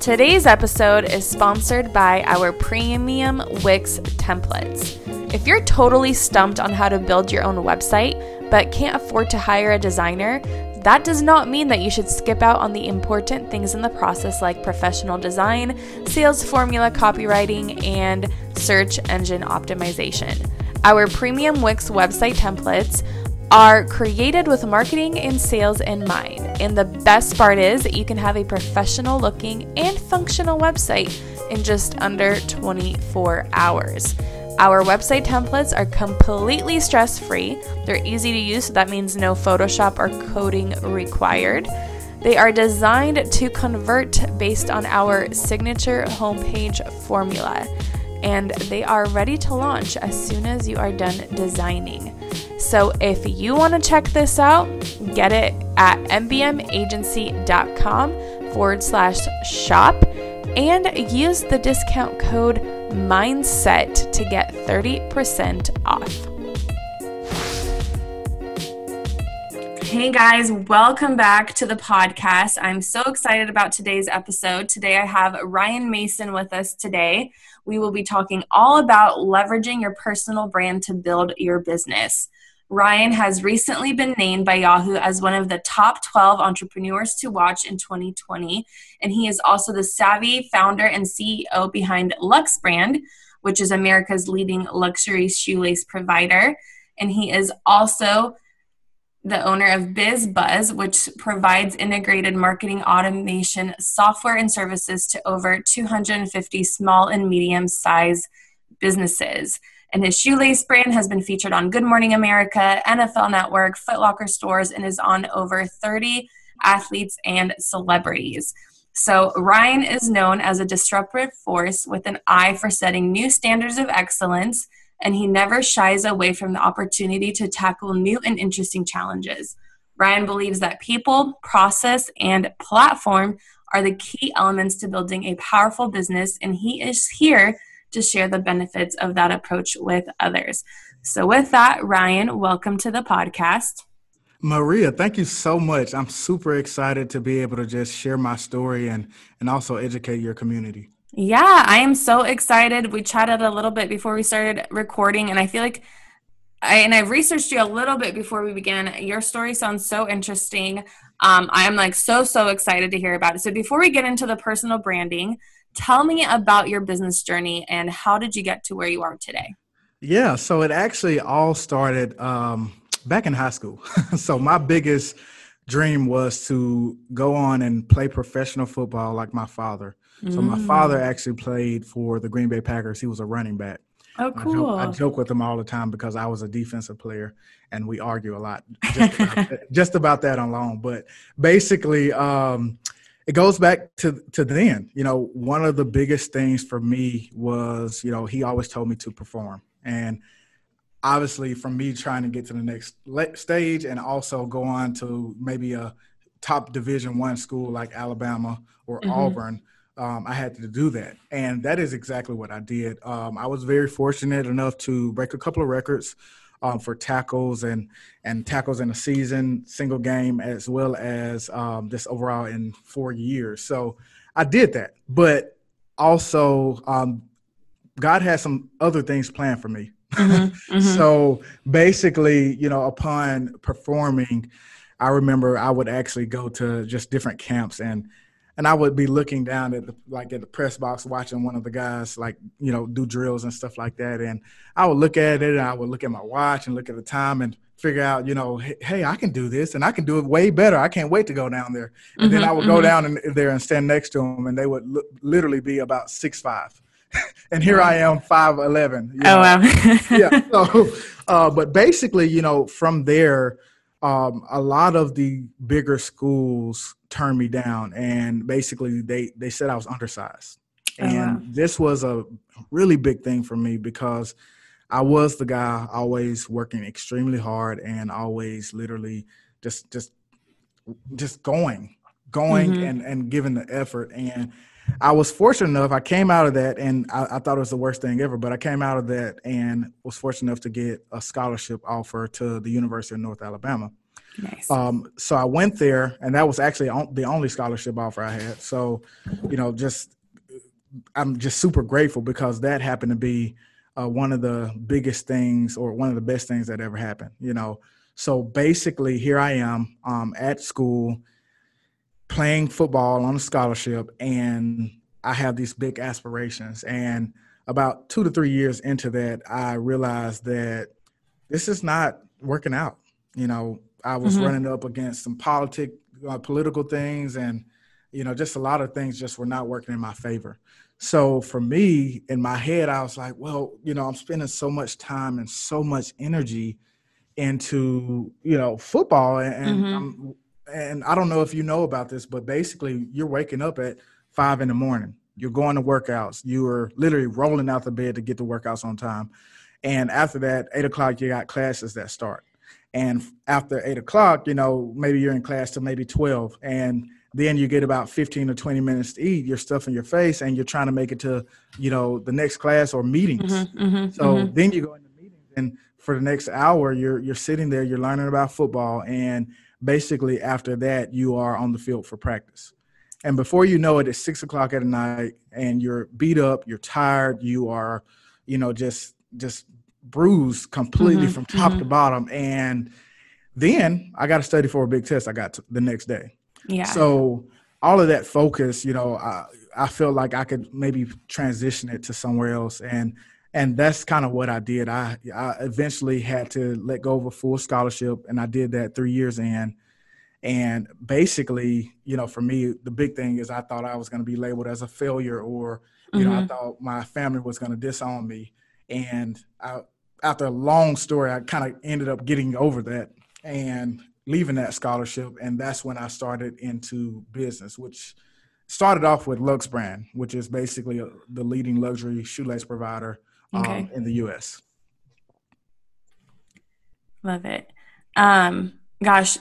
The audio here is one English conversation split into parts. Today's episode is sponsored by our premium Wix templates. If you're totally stumped on how to build your own website, but can't afford to hire a designer, that does not mean that you should skip out on the important things in the process like professional design, sales formula copywriting, and search engine optimization. Our premium Wix website templates are created with marketing and sales in mind. And the best part is that you can have a professional looking and functional website in just under 24 hours. Our website templates are completely stress-free. They're easy to use, so that means no Photoshop or coding required. They are designed to convert based on our signature homepage formula, and they are ready to launch as soon as you are done designing. So if you want to check this out, get it at mbmagency.com/shop and use the discount code mindset to get 30% off. Hey guys, welcome back to the podcast. I'm so excited about today's episode. Today I have Ryan Mason with us today. We will be talking all about leveraging your personal brand to build your business. Ryan has recently been named by Yahoo as one of the top 12 entrepreneurs to watch in 2020, and he is also the savvy founder and CEO behind Luxe Brand, which is America's leading luxury shoelace provider, and he is also the owner of BizBuzz, which provides integrated marketing automation software and services to over 250 small and medium-sized businesses. And his shoelace brand has been featured on Good Morning America, NFL Network, Foot Locker stores, and is on over 30 athletes and celebrities. So Ryan is known as a disruptive force with an eye for setting new standards of excellence, and he never shies away from the opportunity to tackle new and interesting challenges. Ryan believes that people, process, and platform are the key elements to building a powerful business, and he is here to share the benefits of that approach with others. So with that, Ryan, welcome to the podcast. Mariya, thank you so much. I'm super excited to be able to just share my story and also educate your community. Yeah, I am so excited. We chatted a little bit before we started recording, and I feel like I've researched you a little bit before we began. Your story sounds so interesting. I'm like so excited to hear about it. So before we get into the personal branding, tell me about your business journey and how did you get to where you are today? Yeah, so it actually all started back in high school. So my biggest dream was to go on and play professional football like my father. So my father actually played for the Green Bay Packers. He was a running back. Oh, cool. I joke with him all the time because I was a defensive player and we argue a lot just about that alone. But basically, it goes back to then. You know, one of the biggest things for me was, you know, he always told me to perform. And obviously from me trying to get to the next stage and also go on to maybe a top Division I school like Alabama or Auburn, I had to do that. And that is exactly what I did. I was very fortunate enough to break a couple of records for tackles and tackles in a season, single game, as well as just overall in 4 years. So I did that. But also, God had some other things planned for me. So basically, you know, upon performing, I remember I would actually go to just different camps and I would be looking down at the press box, watching one of the guys, like, you know, do drills and stuff like that. And I would look at it and I would look at my watch and look at the time and figure out, you know, hey, I can do this and I can do it way better. I can't wait to go down there. And then I would go down there and stand next to them and they would literally be about 6'5". And here I am, 5'11". You know? Oh, wow. Yeah. So, but basically, you know, from there, a lot of the bigger schools turned me down, and basically they said I was undersized. And this was a really big thing for me because I was the guy always working extremely hard and always literally just going mm-hmm. and giving the effort. And I was fortunate enough, I came out of that, and I thought it was the worst thing ever, but I came out of that and was fortunate enough to get a scholarship offer to the University of North Alabama. Nice. So I went there, and that was actually the only scholarship offer I had. So, you know, I'm just super grateful because that happened to be one of the biggest things or one of the best things that ever happened, you know? So basically here I am at school playing football on a scholarship, and I have these big aspirations. And about 2 to 3 years into that, I realized that this is not working out. You know, I was mm-hmm. running up against some political things, and, you know, just a lot of things just were not working in my favor. So for me, in my head, I was like, well, you know, I'm spending so much time and so much energy into, you know, football. And mm-hmm. And I don't know if you know about this, but basically you're waking up at 5 a.m. You're going to workouts. You are literally rolling out the bed to get the workouts on time. And after that, 8 o'clock, you got classes that start. And after 8 o'clock, you know, maybe you're in class till maybe 12. And then you get about 15 or 20 minutes to eat. You're stuffing your face and you're trying to make it to, you know, the next class or meetings. Mm-hmm, mm-hmm, so mm-hmm. then you go into meetings, and for the next hour, you're sitting there, you're learning about football. And basically after that, you are on the field for practice. And before you know it, it's 6 o'clock at night, and you're beat up, you're tired, you are, you know, just bruised completely mm-hmm, from top mm-hmm. to bottom. And then I got to study for a big test I got the next day. Yeah. So all of that focus, you know, I feel like I could maybe transition it to somewhere else. And that's kind of what I did. I eventually had to let go of a full scholarship, and I did that 3 years in. And basically, you know, for me, the big thing is I thought I was going to be labeled as a failure, or, you mm-hmm. know, I thought my family was going to disown me. And after a long story, I kind of ended up getting over that and leaving that scholarship. And that's when I started into business, which started off with Luxe Brand, which is basically the leading luxury shoelace provider in the U.S. Love it. Gosh,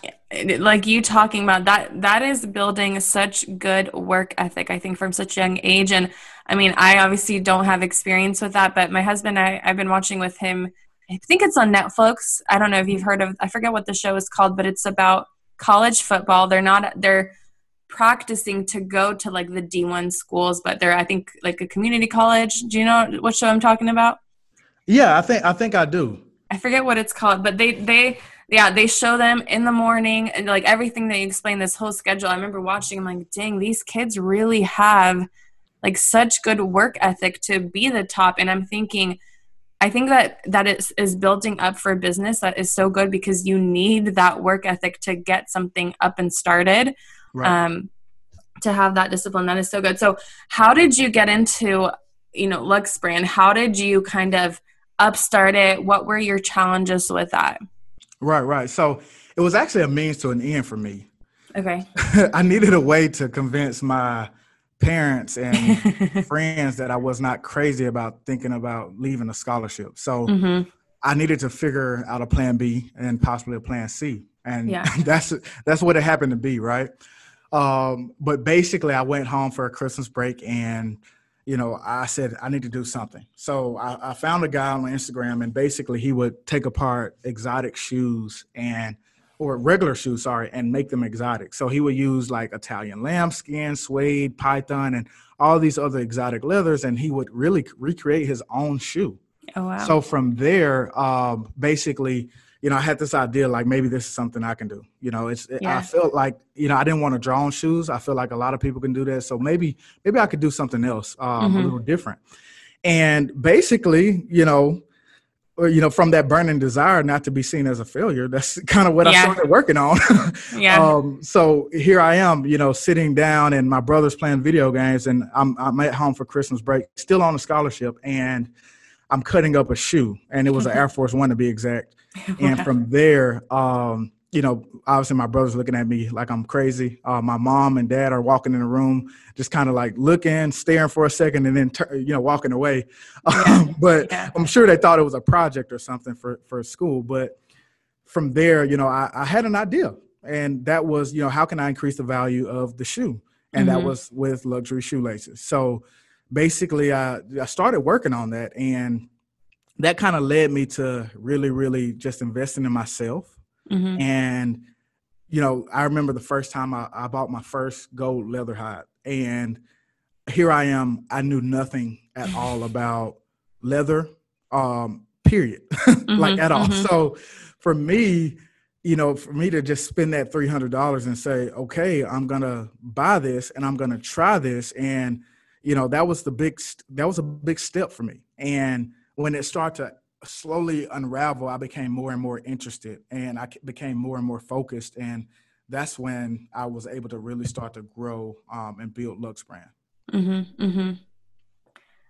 like you talking about that is building such good work ethic, I think, from such a young age. And I mean, I obviously don't have experience with that, but my husband, I've been watching with him. I think it's on Netflix. I don't know if you've heard of, I forget what the show is called, but it's about college football. They're practicing to go to like the D1 schools, but they're, I think, like a community college. Do you know what show I'm talking about? Yeah, I think I do. I forget what it's called, but they show them in the morning, and like everything they explain, this whole schedule. I remember watching, I'm like, dang, these kids really have like such good work ethic to be the top. And I'm thinking, I think that is building up for a business that is so good because you need that work ethic to get something up and started, right. To have that discipline. That is so good. So how did you get into, you know, Luxe Brand? How did you kind of upstart it? What were your challenges with that? Right. So it was actually a means to an end for me. Okay. I needed a way to convince my parents and friends that I was not crazy about thinking about leaving a scholarship. So mm-hmm. I needed to figure out a plan B and possibly a plan C. And that's what it happened to be, right? But basically I went home for a Christmas break, and, you know, I said, I need to do something. So I found a guy on Instagram, and basically he would take apart exotic shoes or regular shoes, and make them exotic. So he would use like Italian lambskin, suede, python, and all these other exotic leathers, and he would really recreate his own shoe. Oh, wow. So from there, basically, you know, I had this idea, like, maybe this is something I can do. You know, I felt like, you know, I didn't want to draw on shoes. I feel like a lot of people can do that. So maybe I could do something else, mm-hmm. a little different. And basically, you know, from that burning desire not to be seen as a failure, that's kind of what I started working on. Yeah. So here I am, you know, sitting down, and my brother's playing video games, and I'm at home for Christmas break, still on a scholarship, and I'm cutting up a shoe, and it was an Air Force One to be exact. And from there, you know, obviously my brother's looking at me like I'm crazy. My mom and dad are walking in the room, just kind of like looking, staring for a second, and then, walking away. But I'm sure they thought it was a project or something for school. But from there, I had an idea. And that was, how can I increase the value of the shoe? And that was with luxury shoelaces. So basically, I started working on that. And that kind of led me to really, really just investing in myself. Mm-hmm. And, I remember the first time I bought my first gold leather hide, and here I am. I knew nothing at all about leather, period, like at all. Mm-hmm. So for me, to just spend that $300 and say, okay, I'm going to buy this and I'm going to try this. And, that was a big step for me. And when it started to slowly unravel, I became more and more interested, and I became more and more focused. And that's when I was able to really start to grow and build Luxe Brand. Mm-hmm, mm-hmm.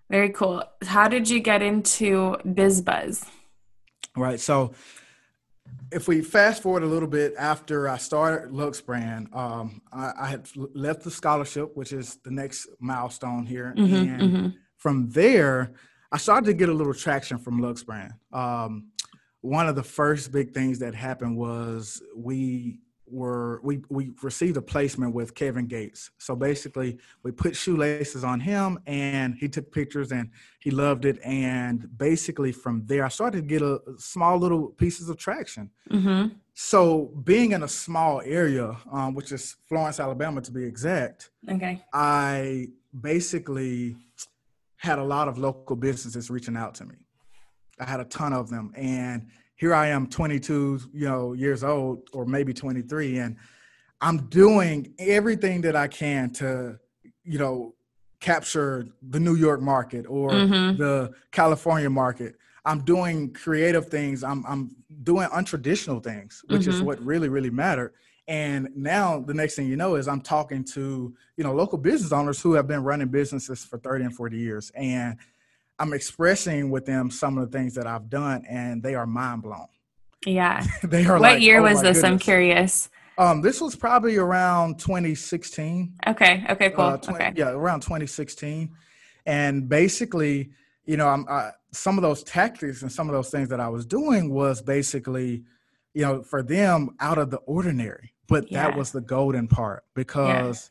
Very cool. How did you get into BizBuzz? Right. So if we fast forward a little bit after I started Luxe Brand, I had left the scholarship, which is the next milestone here. Mm-hmm, and from there, I started to get a little traction from Luxe Brand. One of the first big things that happened was we received a placement with Kevin Gates. So basically, we put shoelaces on him, and he took pictures, and he loved it. And basically, from there, I started to get small little pieces of traction. Mm-hmm. So being in a small area, which is Florence, Alabama, to be exact, okay, I basically had a lot of local businesses reaching out to me. I had a ton of them. And here I am 22, years old, or maybe 23. And I'm doing everything that I can to, capture the New York market or the California market. I'm doing creative things. I'm doing untraditional things, which is what really, really mattered. And now the next thing is I'm talking to, local business owners who have been running businesses for 30 and 40 years. And I'm expressing with them some of the things that I've done, and they are mind blown. Yeah. They are. What year was this? I'm curious. This was probably around 2016. Okay. Okay, cool. Yeah, around 2016. And basically, some of those tactics and some of those things that I was doing was basically, for them, out of the ordinary. But that was the golden part, because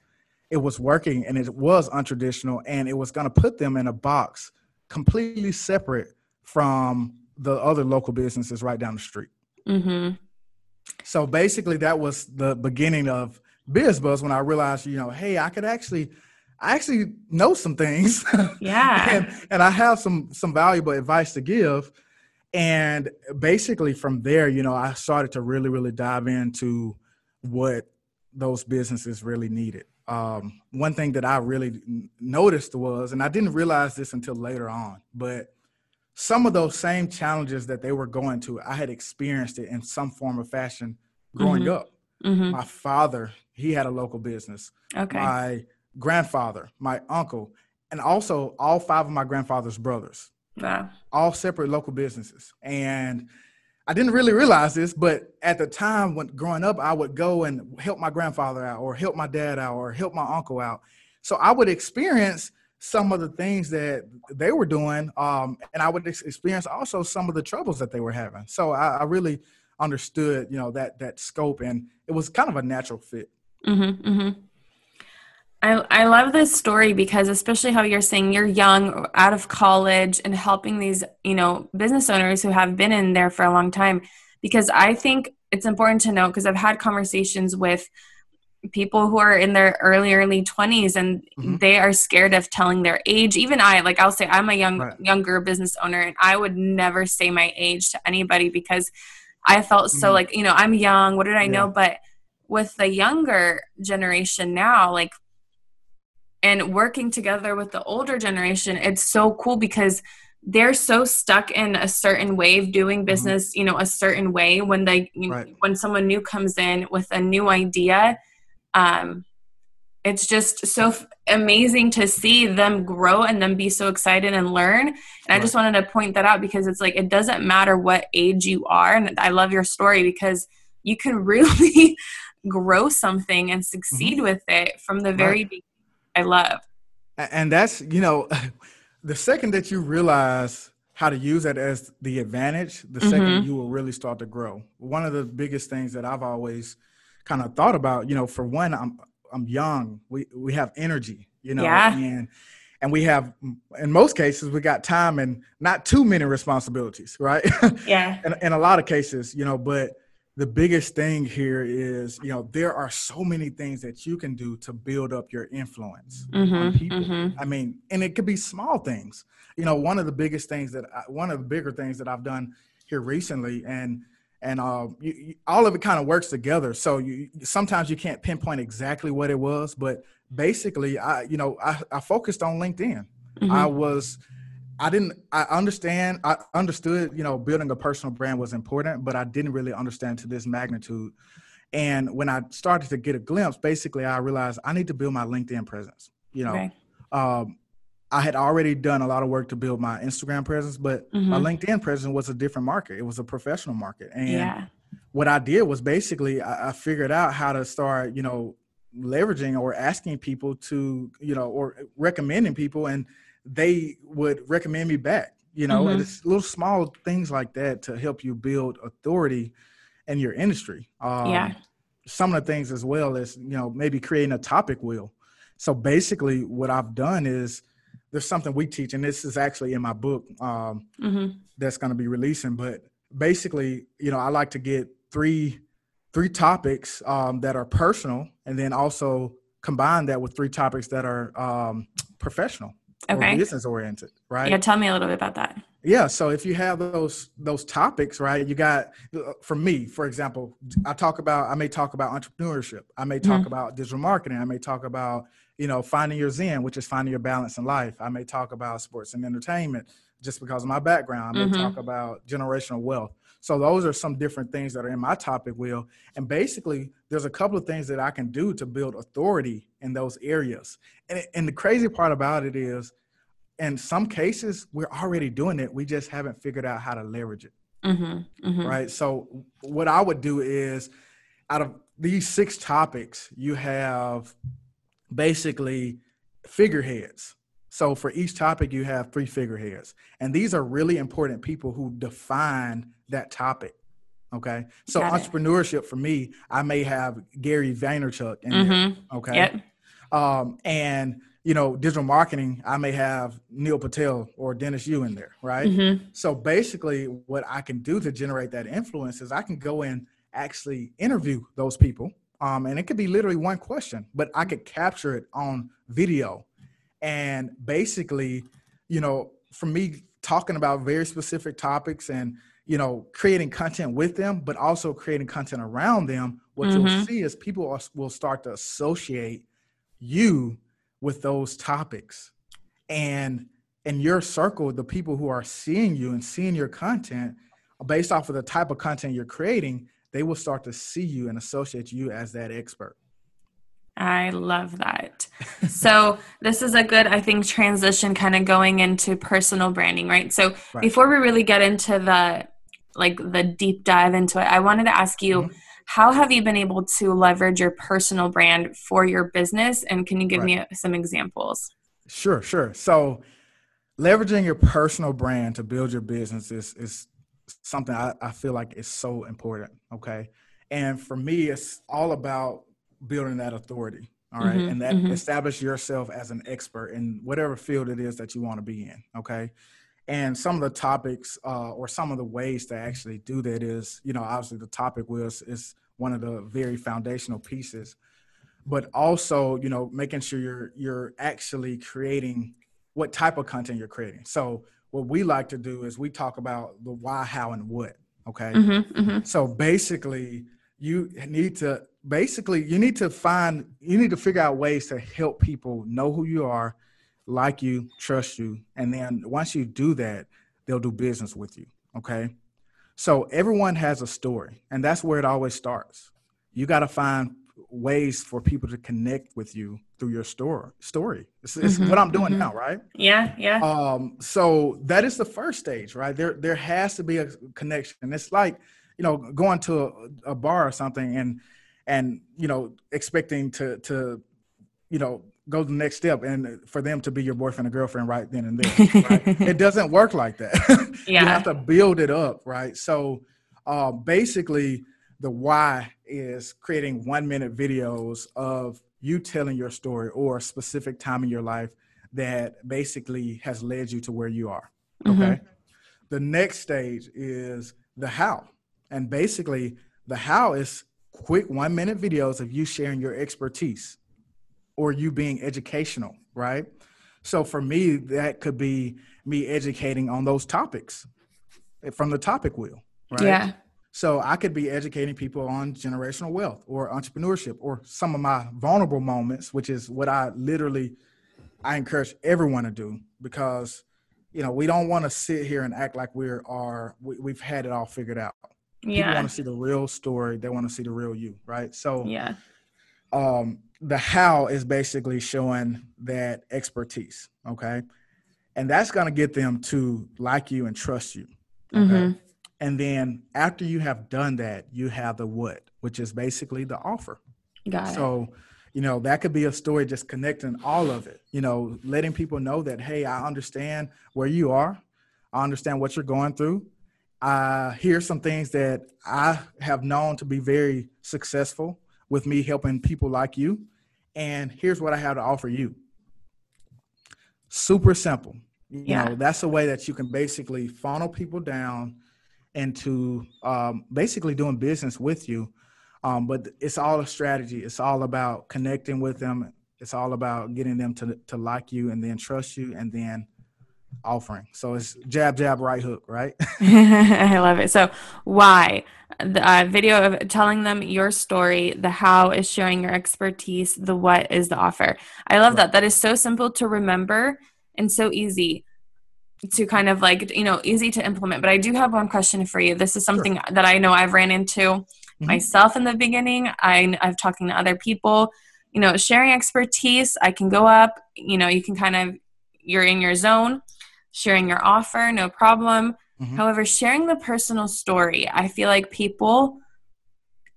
it was working and it was untraditional, and it was going to put them in a box completely separate from the other local businesses right down the street. Mm-hmm. So basically, that was the beginning of BizBuzz, when I realized, hey, I could actually know some things. Yeah. and I have some valuable advice to give. And basically from there, I started to really, really dive into what those businesses really needed. One thing that I really noticed was, and I didn't realize this until later on, but some of those same challenges that they were going to, I had experienced it in some form or fashion growing up. Mm-hmm. My father, he had a local business. Okay. My grandfather, my uncle, and also all five of my grandfather's brothers. Wow. All separate local businesses. And I didn't really realize this, but at the time when growing up, I would go and help my grandfather out, or help my dad out, or help my uncle out. So I would experience some of the things that they were doing. And I would experience also some of the troubles that they were having. So I really understood, that scope, and it was kind of a natural fit. Mm-hmm, mm-hmm. I love this story, because especially how you're saying you're young, out of college, and helping these, business owners who have been in there for a long time, because I think it's important to know, because I've had conversations with people who are in their early 20s, and they are scared of telling their age. Even I'll say I'm a younger business owner, and I would never say my age to anybody, because I felt so I'm young. What did I know? But with the younger generation now, and working together with the older generation, it's so cool, because they're so stuck in a certain way of doing business, a certain way. When when someone new comes in with a new idea, it's just so amazing to see them grow and them be so excited and learn. And I just wanted to point that out, because it's it doesn't matter what age you are. And I love your story, because you can really grow something and succeed with it from the very beginning. I love. And that's, you know, the second that you realize how to use that as the advantage, the second you will really start to grow. One of the biggest things that I've always kind of thought about, you know, for one, I'm young, we have energy, you know, and we have, in most cases, we got time and not too many responsibilities, right? Yeah. In a lot of cases, you know, but the biggest thing here is, you know, there are so many things that you can do to build up your influence on people. I mean, and it could be small things. You know, one of the biggest things that, one of the bigger things that I've done here recently, and all of it kind of works together. So sometimes you can't pinpoint exactly what it was, but basically I focused on LinkedIn. I understood, you know, building a personal brand was important, but I didn't really understand to this magnitude. And when I started to get a glimpse, basically I realized I need to build my LinkedIn presence. You know, I had already done a lot of work to build my Instagram presence, but my LinkedIn presence was a different market. It was a professional market. And what I did was basically I figured out how to start, you know, leveraging or asking people to, you know, or recommending people, and they would recommend me back, you know, and it's little small things like that to help you build authority in your industry. Some of the things as well as, you know, maybe creating a topic wheel. So basically what I've done is there's something we teach, and this is actually in my book that's going to be releasing, but basically, you know, I like to get three topics that are personal, and then also combine that with three topics that are professional or business oriented, right? Yeah. Tell me a little bit about that. Yeah. So if you have those topics, right, you got, for me, for example, I may talk about entrepreneurship. I may talk about digital marketing. I may talk about, you know, finding your zen, which is finding your balance in life. I may talk about sports and entertainment just because of my background. I may talk about generational wealth. So those are some different things that are in my topic wheel. And basically, there's a couple of things that I can do to build authority in those areas. And the crazy part about it is, in some cases, we're already doing it. We just haven't figured out how to leverage it. Right? So what I would do is, out of these 6 topics, you have basically figureheads. So for each topic, you have 3 figureheads. And these are really important people who define that topic. Okay. So entrepreneurship for me, I may have Gary Vaynerchuk in there. Okay. Yep. And, you know, digital marketing, I may have Neil Patel or Dennis Yu in there. Right. So basically what I can do to generate that influence is I can go and actually interview those people. And it could be literally one question, but I could capture it on video. And basically, you know, for me, talking about very specific topics and, you know, creating content with them, but also creating content around them, what you'll see is people will start to associate you with those topics. And in your circle, the people who are seeing you and seeing your content, based off of the type of content you're creating, they will start to see you and associate you as that expert. I love that. So this is a good, I think, transition kind of going into personal branding, right? So before we really get into the deep dive into it, I wanted to ask you, how have you been able to leverage your personal brand for your business? And can you give me some examples? Sure. So leveraging your personal brand to build your business is something I feel like is so important. Okay. And for me, it's all about building that authority. All right. And that establish yourself as an expert in whatever field it is that you want to be in. Okay. And some of the topics or some of the ways to actually do that is, you know, obviously the topic was is one of the very foundational pieces, but also, you know, making sure you're actually creating what type of content you're creating. So what we like to do is we talk about the why, how, and what. Okay. So basically you need to figure out ways to help people know who you are, like you, trust you. And then once you do that, they'll do business with you. Okay. So everyone has a story, and that's where it always starts. You got to find ways for people to connect with you through your story. It's what I'm doing now. Right. Yeah. Yeah. So that is the first stage, right? There has to be a connection. It's like, you know, going to a bar or something and, you know, expecting to, you know, go to the next step and for them to be your boyfriend or girlfriend right then and there. Right? It doesn't work like that. Yeah. You have to build it up. Right. So basically the why is creating 1 minute videos of you telling your story or a specific time in your life that basically has led you to where you are. Okay. Mm-hmm. The next stage is the how. And basically the how is quick 1 minute videos of you sharing your expertise or you being educational, right? So for me, that could be me educating on those topics from the topic wheel, right? Yeah. So I could be educating people on generational wealth or entrepreneurship or some of my vulnerable moments, which is what I encourage everyone to do because, you know, we don't want to sit here and act like we've had it all figured out. Yeah. People want to see the real story. They want to see the real you, right? So yeah. The how is basically showing that expertise, okay? And that's going to get them to like you and trust you, okay? Mm-hmm. And then after you have done that, you have the what, which is basically the offer. Got it. So, you know, that could be a story just connecting all of it, you know, letting people know that, hey, I understand where you are. I understand what you're going through. Here's some things that I have known to be very successful with me helping people like you. And here's what I have to offer you. Super simple. You know, that's a way that you can basically funnel people down into basically doing business with you. But it's all a strategy. It's all about connecting with them. It's all about getting them to like you and then trust you and then offering. So it's jab, jab, right hook, right? I love it. So why? The video of telling them your story, the how is sharing your expertise, the what is the offer. I love that. That is so simple to remember and so easy to kind of like, you know, easy to implement. But I do have one question for you. This is something that I know I've ran into myself in the beginning. I've talking to other people, you know, sharing expertise. I can go up, you know, you can kind of, you're in your zone, sharing your offer, no problem. Mm-hmm. However, sharing the personal story, I feel like people,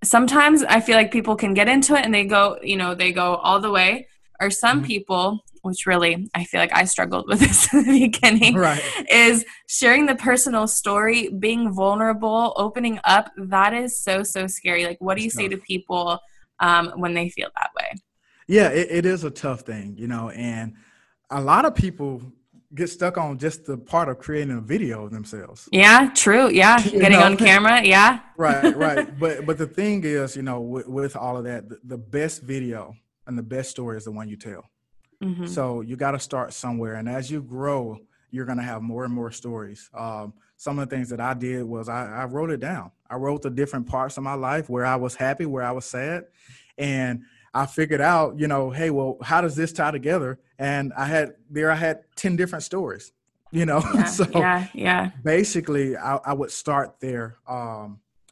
sometimes I feel like people can get into it and they go, you know, they go all the way. Or some people, which really, I feel like I struggled with this in the beginning, is sharing the personal story, being vulnerable, opening up. That is so, so scary. Like, what do you say to people when they feel that way? Yeah, it is a tough thing, you know, and a lot of people get stuck on just the part of creating a video of themselves. Yeah, true. Yeah. Getting on camera. Yeah. Right. But the thing is, you know, with all of that, the best video and the best story is the one you tell. Mm-hmm. So you got to start somewhere. And as you grow, you're going to have more and more stories. Some of the things that I did was I wrote it down. I wrote the different parts of my life where I was happy, where I was sad. And I figured out, you know, hey, well, how does this tie together? And I had 10 different stories, you know? Yeah, so basically I would start there.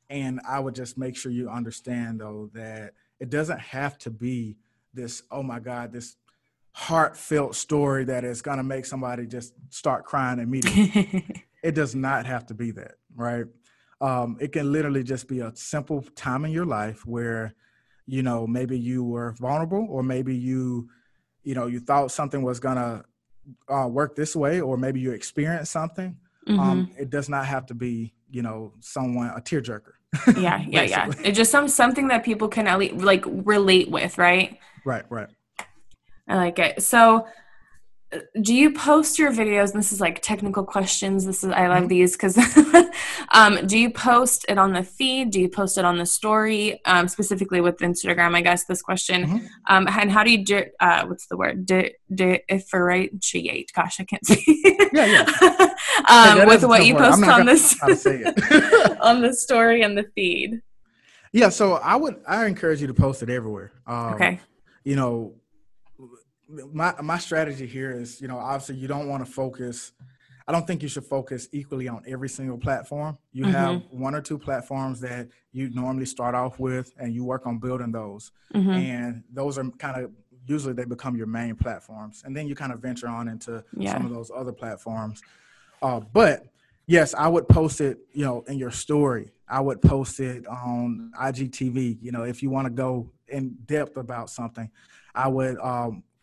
And I would just make sure you understand though, that it doesn't have to be this, oh my God, this heartfelt story that is going to make somebody just start crying immediately. It does not have to be that, right? It can literally just be a simple time in your life where, you know, maybe you were vulnerable or maybe you thought something was going to work this way, or maybe you experienced something. Mm-hmm. It does not have to be, you know, a tearjerker. Yeah. It's just something that people can at least, like, relate with, right? Right. I like it. So do you post your videos? And this is like technical questions. I love these because do you post it on the feed? Do you post it on the story? Specifically with Instagram, I guess this question. Mm-hmm. And how do you differentiate? Gosh, I can't speak. Hey, with what you post on this on the story and the feed. Yeah. So I encourage you to post it everywhere. You know, my strategy here is, you know, obviously you don't want to focus. I don't think you should focus equally on every single platform. You have one or two platforms that you normally start off with and you work on building those. Mm-hmm. And those are kind of, usually they become your main platforms. And then you kind of venture on into some of those other platforms. But Yes, I would post it, you know, in your story. I would post it on IGTV. You know, if you want to go in depth about something, I would,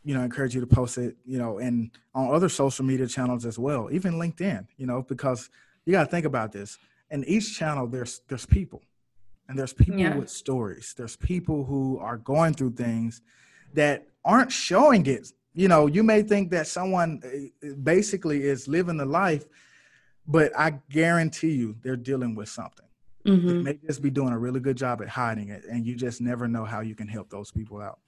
you know, encourage you to post it, you know, and on other social media channels as well, even LinkedIn, you know, because you got to think about this. In each channel, there's people, and there's people with stories. There's people who are going through things that aren't showing it. You know, you may think that someone basically is living the life, but I guarantee you they're dealing with something. Mm-hmm. They may just be doing a really good job at hiding it, and you just never know how you can help those people out.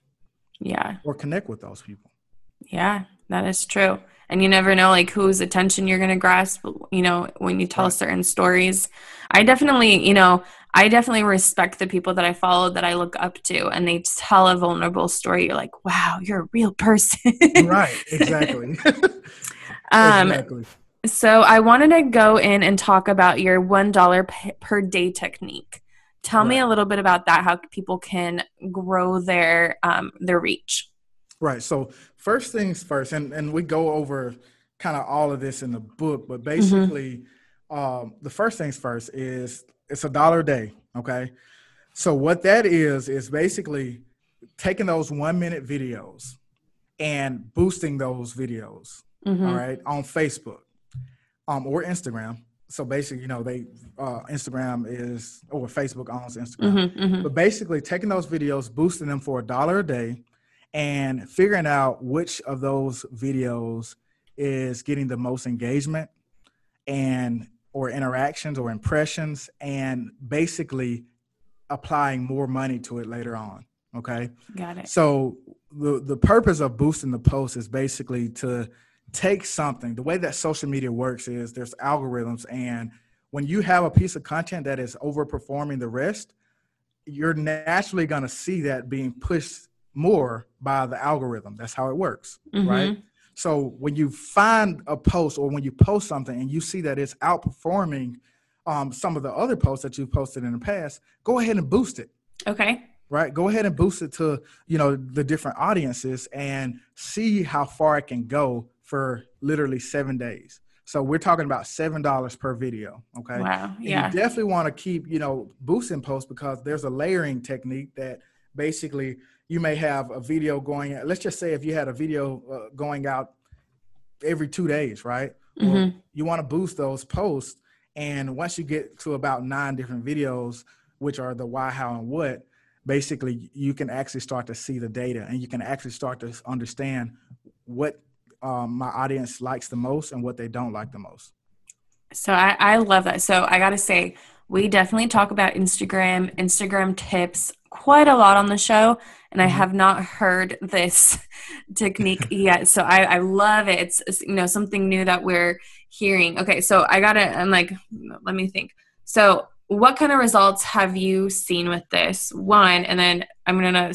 Yeah. Or connect with those people. Yeah, that is true. And you never know, like, whose attention you're going to grasp, you know, when you tell certain stories. I definitely, you know, I definitely respect the people that I follow that I look up to, and they tell a vulnerable story. You're like, wow, you're a real person. Right. Exactly. Exactly. So I wanted to go in and talk about your $1 per day technique. Tell me a little bit about that, how people can grow their reach. Right. So first things first, and we go over kind of all of this in the book, but basically the first things first is it's $1 a day. Okay. So what that is basically taking those 1-minute videos and boosting those videos. All right. On Facebook or Instagram. So basically, you know, they Instagram is, or Facebook owns Instagram. But basically taking those videos, boosting them for $1 a day, and figuring out which of those videos is getting the most engagement and or interactions or impressions, and basically applying more money to it later on. Okay. Got it. So the purpose of boosting the post is basically to take something. The way that social media works is there's algorithms, and when you have a piece of content that is overperforming the rest, you're naturally going to see that being pushed more by the algorithm. That's how it works, right? So when you find a post, or when you post something and you see that it's outperforming some of the other posts that you've posted in the past, go ahead and boost it. Okay. Right. Go ahead and boost it to, you know, the different audiences, and see how far it can go for literally 7 days. So we're talking about $7 per video. Okay. Wow. Yeah. And you definitely want to keep, you know, boosting posts, because there's a layering technique that basically you may have a video going. Let's just say if you had a video going out every 2 days, right? Well, you want to boost those posts. And once you get to about 9 different videos, which are the why, how, and what, basically you can actually start to see the data, and you can actually start to understand what my audience likes the most and what they don't like the most. So I love that. So I got to say, we definitely talk about Instagram tips quite a lot on the show, and I have not heard this technique yet. So I love it. It's, you know, something new that we're hearing. Okay. So I'm like, let me think. So what kind of results have you seen with this one? And then I'm going to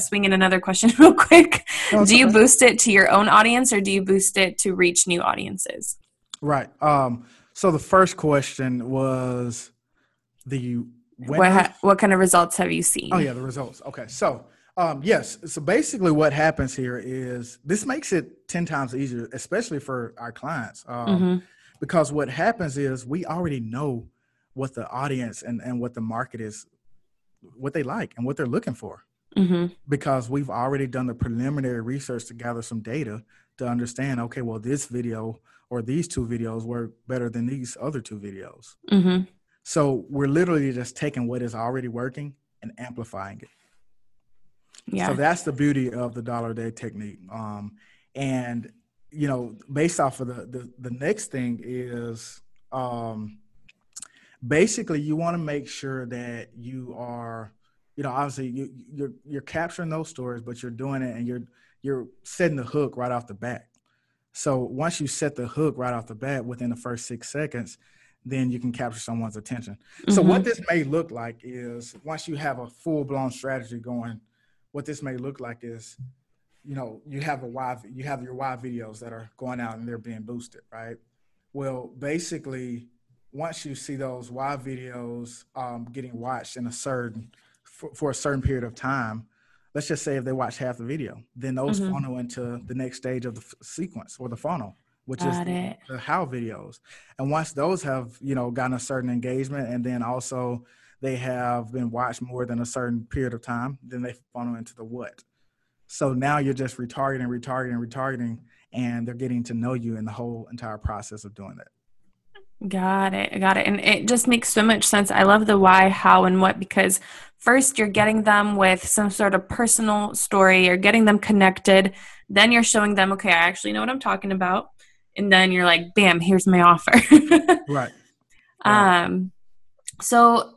swing in another question real quick. Okay. Do you boost it to your own audience, or do you boost it to reach new audiences? Right. So the first question was what kind of results have you seen? Oh yeah, the results. Okay. So, yes. So basically what happens here is this makes it 10 times easier, especially for our clients. Because what happens is we already know what the audience and what the market is, what they like and what they're looking for, because we've already done the preliminary research to gather some data to understand, okay, well, this video or these 2 videos were better than these other 2 videos. So we're literally just taking what is already working and amplifying it. Yeah. So that's the beauty of the $1 a day technique. And, you know, based off of the next thing is basically you want to make sure that you are, you know, obviously you're capturing those stories, but you're doing it and you're setting the hook right off the bat. So once you set the hook right off the bat within the first 6 seconds, then you can capture someone's attention. So what this may look like is, once you have a full-blown strategy going, what this may look like is, you know, you have your why videos that are going out and they're being boosted, right? Well, basically, once you see those why videos getting watched in for a certain period of time, let's just say if they watch half the video, then those funnel into the next stage of the sequence or the funnel, which is the how videos. And once those have, you know, gotten a certain engagement, and then also they have been watched more than a certain period of time, then they funnel into the what. So now you're just retargeting, and they're getting to know you in the whole entire process of doing that. Got it. And it just makes so much sense. I love the why, how, and what, because first you're getting them with some sort of personal story. You're getting them connected. Then you're showing them, okay, I actually know what I'm talking about. And then you're like, bam, here's my offer. Right. So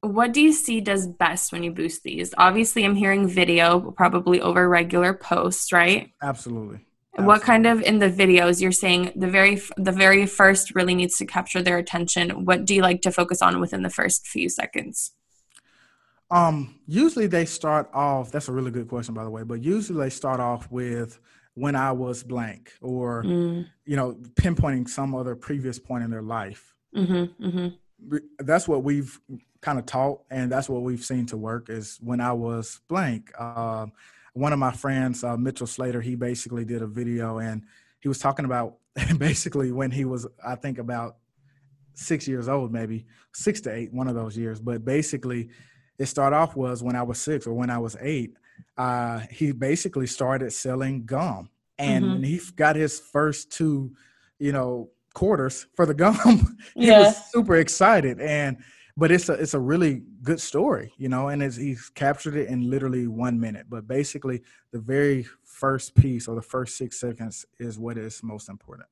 what do you see does best when you boost these? Obviously, I'm hearing video probably over regular posts, right? Absolutely. What kind of, in the videos, you're saying the very first really needs to capture their attention. What do you like to focus on within the first few seconds? Usually they start off, that's a really good question, by the way, but usually they start off with when I was blank, or, you know, pinpointing some other previous point in their life. Mm-hmm, mm-hmm. That's what we've kind of taught, and that's what we've seen to work, is when I was blank. One of my friends, Mitchell Slater, he basically did a video, and he was talking about basically when he was, I think, about 6 years old, maybe 6 to 8, one of those years. But basically it started off was when I was 6 or when I was 8, he basically started selling gum, and mm-hmm. he got his first 2, you know, quarters for the gum. He was super excited. But it's a really good story, you know, and he's captured it in literally 1 minute. But basically, the very first piece, or the first 6 seconds, is what is most important.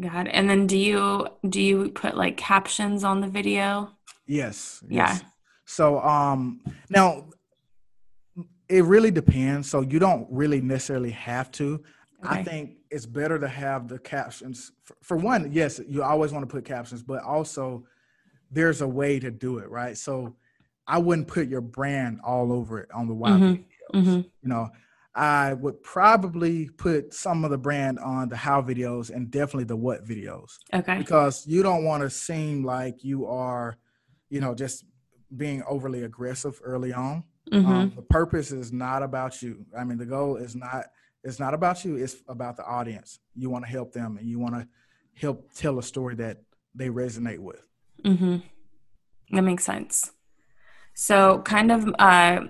Got it. And then do you put like captions on the video? Yes. Yeah. So now it really depends. So you don't really necessarily have to. Okay. I think it's better to have the captions. For one, yes, you always want to put captions, but also there's a way to do it, right? So I wouldn't put your brand all over it on the wild videos. Mm-hmm. You know, I would probably put some of the brand on the how videos, and definitely the what videos. Okay. Because you don't want to seem like you are, you know, just being overly aggressive early on. Mm-hmm. The purpose is not about you. I mean, the goal is not, it's not about you. It's about the audience. You want to help them, and you want to help tell a story that they resonate with. Mm-hmm. That makes sense. So kind of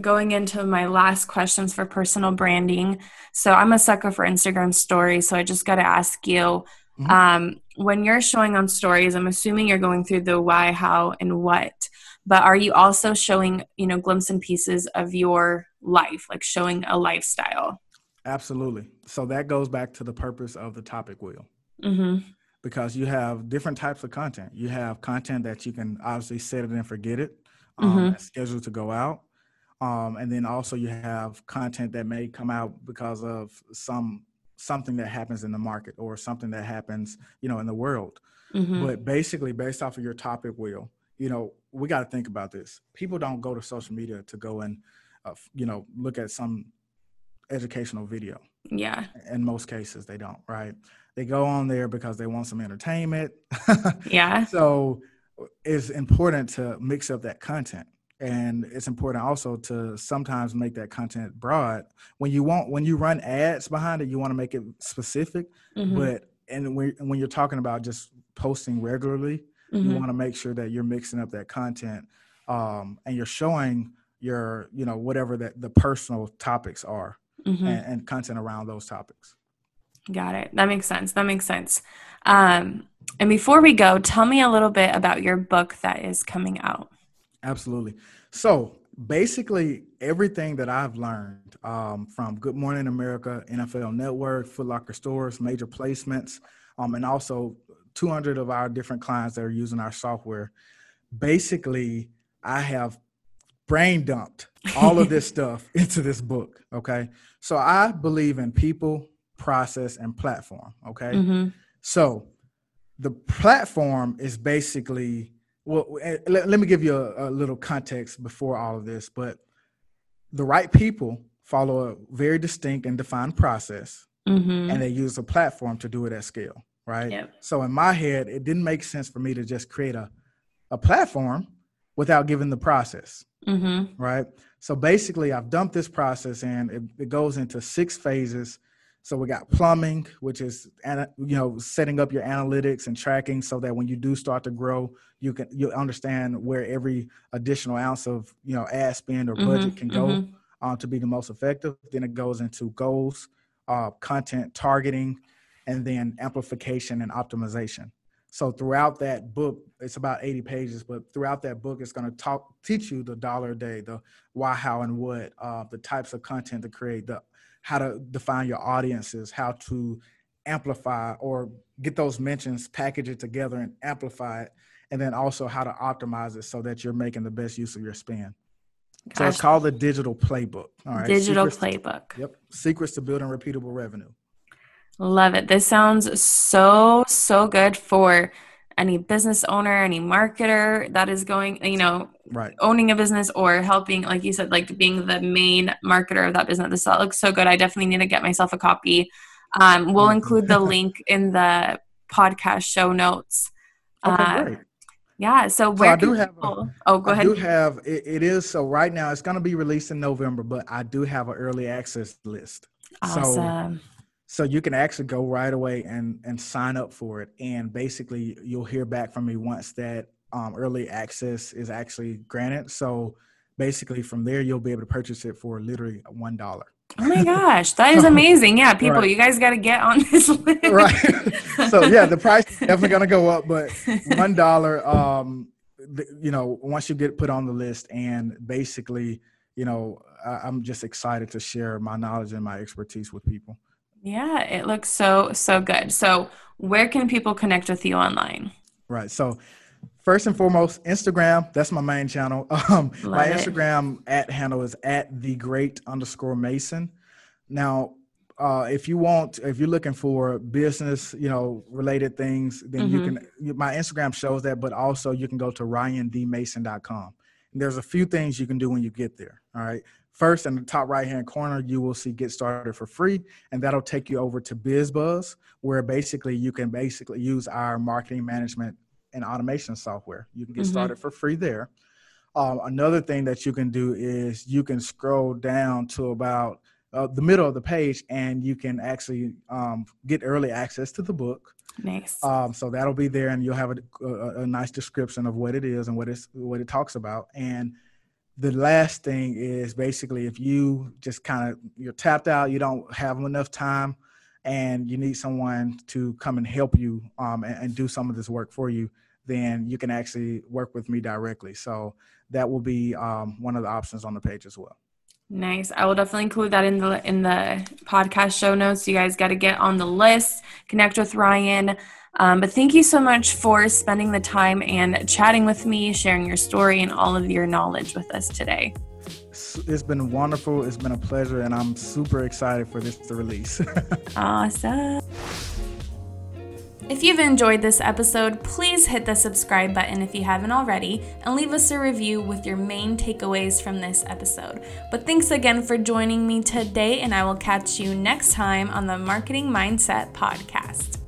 going into my last questions for personal branding. So I'm a sucker for Instagram stories. So I just got to ask you, mm-hmm. When you're showing on stories, I'm assuming you're going through the why, how, and what, but are you also showing, you know, glimpses and pieces of your life, like showing a lifestyle? Absolutely. So that goes back to the purpose of the topic wheel. Mm-hmm. Because you have different types of content. You have content that you can obviously set it and forget it, mm-hmm. that's scheduled to go out. And then also you have content that may come out because of something that happens in the market, or something that happens, you know, in the world. Mm-hmm. But basically, based off of your topic wheel, you know, we got to think about this. People don't go to social media to go and, you know, look at some educational video. Yeah. In most cases, they don't, right? They go on there because they want some entertainment. Yeah. So it's important to mix up that content. And it's important also to sometimes make that content broad. When you run ads behind it, you want to make it specific. Mm-hmm. But when you're talking about just posting regularly, mm-hmm. you want to make sure that you're mixing up that content, and you're showing your, you know, whatever that the personal topics are, mm-hmm. and content around those topics. Got it. That makes sense. And before we go, tell me a little bit about your book that is coming out. Absolutely. So basically everything that I've learned from Good Morning America, NFL Network, Foot Locker stores, major placements, and also 200 of our different clients that are using our software. Basically, I have brain dumped all of this stuff into this book. Okay. So I believe in people, process, and platform. Okay. Mm-hmm. So the platform is basically, well, let me give you a little context before all of this, but the right people follow a very distinct and defined process, mm-hmm. and they use a platform to do it at scale. Right. Yep. So in my head, it didn't make sense for me to just create a platform without giving the process. Mm-hmm. Right. So basically I've dumped this process, and it goes into 6 phases So we got plumbing, which is, setting up your analytics and tracking so that when you do start to grow, you'll understand where every additional ounce of, ad spend or budget can go to be the most effective. Then it goes into goals, content targeting, and then amplification and optimization. So throughout that book, it's about 80 pages, but throughout that book, it's going to teach you the dollar a day, the why, how, and what, the types of content to create, how to define your audiences, how to amplify or get those mentions, package it together and amplify it, and then also how to optimize it so that you're making the best use of your spend. Gosh. So it's called the Digital Playbook. All right. Digital Playbook. Yep. Secrets to building repeatable revenue. Love it. This sounds so, so good for any business owner, any marketer that is going, right, owning a business or helping, like you said, like being the main marketer of that business. This looks so good. I definitely need to get myself a copy. We'll include the link in the podcast show notes. Okay, great. Yeah. So where do you have, go ahead. I do have, so right now it's going to be released in November, but I do have an early access list. Awesome. So you can actually go right away and sign up for it. And basically you'll hear back from me once that early access is actually granted. So basically from there, you'll be able to purchase it for literally $1. Oh my gosh. That is amazing. Yeah. People, right. You guys got to get on this list. Right. So yeah, the price is definitely going to go up, but $1, once you get put on the list and basically, I'm just excited to share my knowledge and my expertise with people. Yeah, it looks so, so good. So where can people connect with you online? Right. So first and foremost, Instagram, that's my main channel. My Instagram handle is @thegreat_Mason. Now, if you're looking for business, related things, then my Instagram shows that, but also you can go to RyanDMason.com. And there's a few things you can do when you get there. All right. First, in the top right-hand corner, you will see Get Started for Free, and that'll take you over to BizBuzz, where basically you can use our marketing management and automation software. You can get started for free there. Another thing that you can do is you can scroll down to about the middle of the page, and you can actually get early access to the book. Nice. So that'll be there, and you'll have a nice description of what it is and what it talks about. And the last thing is basically if you just you're tapped out, you don't have enough time and you need someone to come and help you and do some of this work for you, then you can actually work with me directly. So that will be one of the options on the page as well. Nice. I will definitely include that in the podcast show notes. You guys got to get on the list, connect with Ryan. But thank you so much for spending the time and chatting with me, sharing your story and all of your knowledge with us today. It's been wonderful. It's been a pleasure. And I'm super excited for this to release. Awesome. If you've enjoyed this episode, please hit the subscribe button if you haven't already and leave us a review with your main takeaways from this episode. But thanks again for joining me today, and I will catch you next time on the Marketing Mindset Podcast.